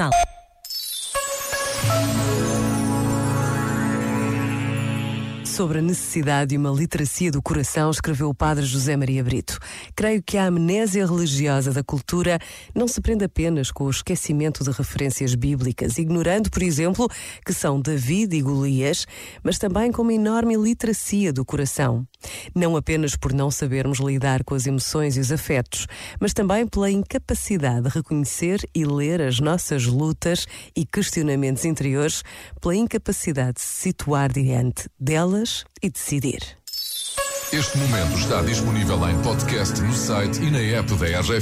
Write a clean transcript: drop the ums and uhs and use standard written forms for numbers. Ambiental. Sobre a necessidade de uma literacia do coração, escreveu o padre José Maria Brito. Creio que a amnésia religiosa da cultura não se prende apenas com o esquecimento de referências bíblicas, ignorando, por exemplo, que são David e Golias, mas também com uma enorme literacia do coração. Não apenas por não sabermos lidar com as emoções e os afetos, mas também pela incapacidade de reconhecer e ler as nossas lutas e questionamentos interiores, pela incapacidade de se situar diante delas e decidir. Este momento está disponível em podcast no site e na app da RGF.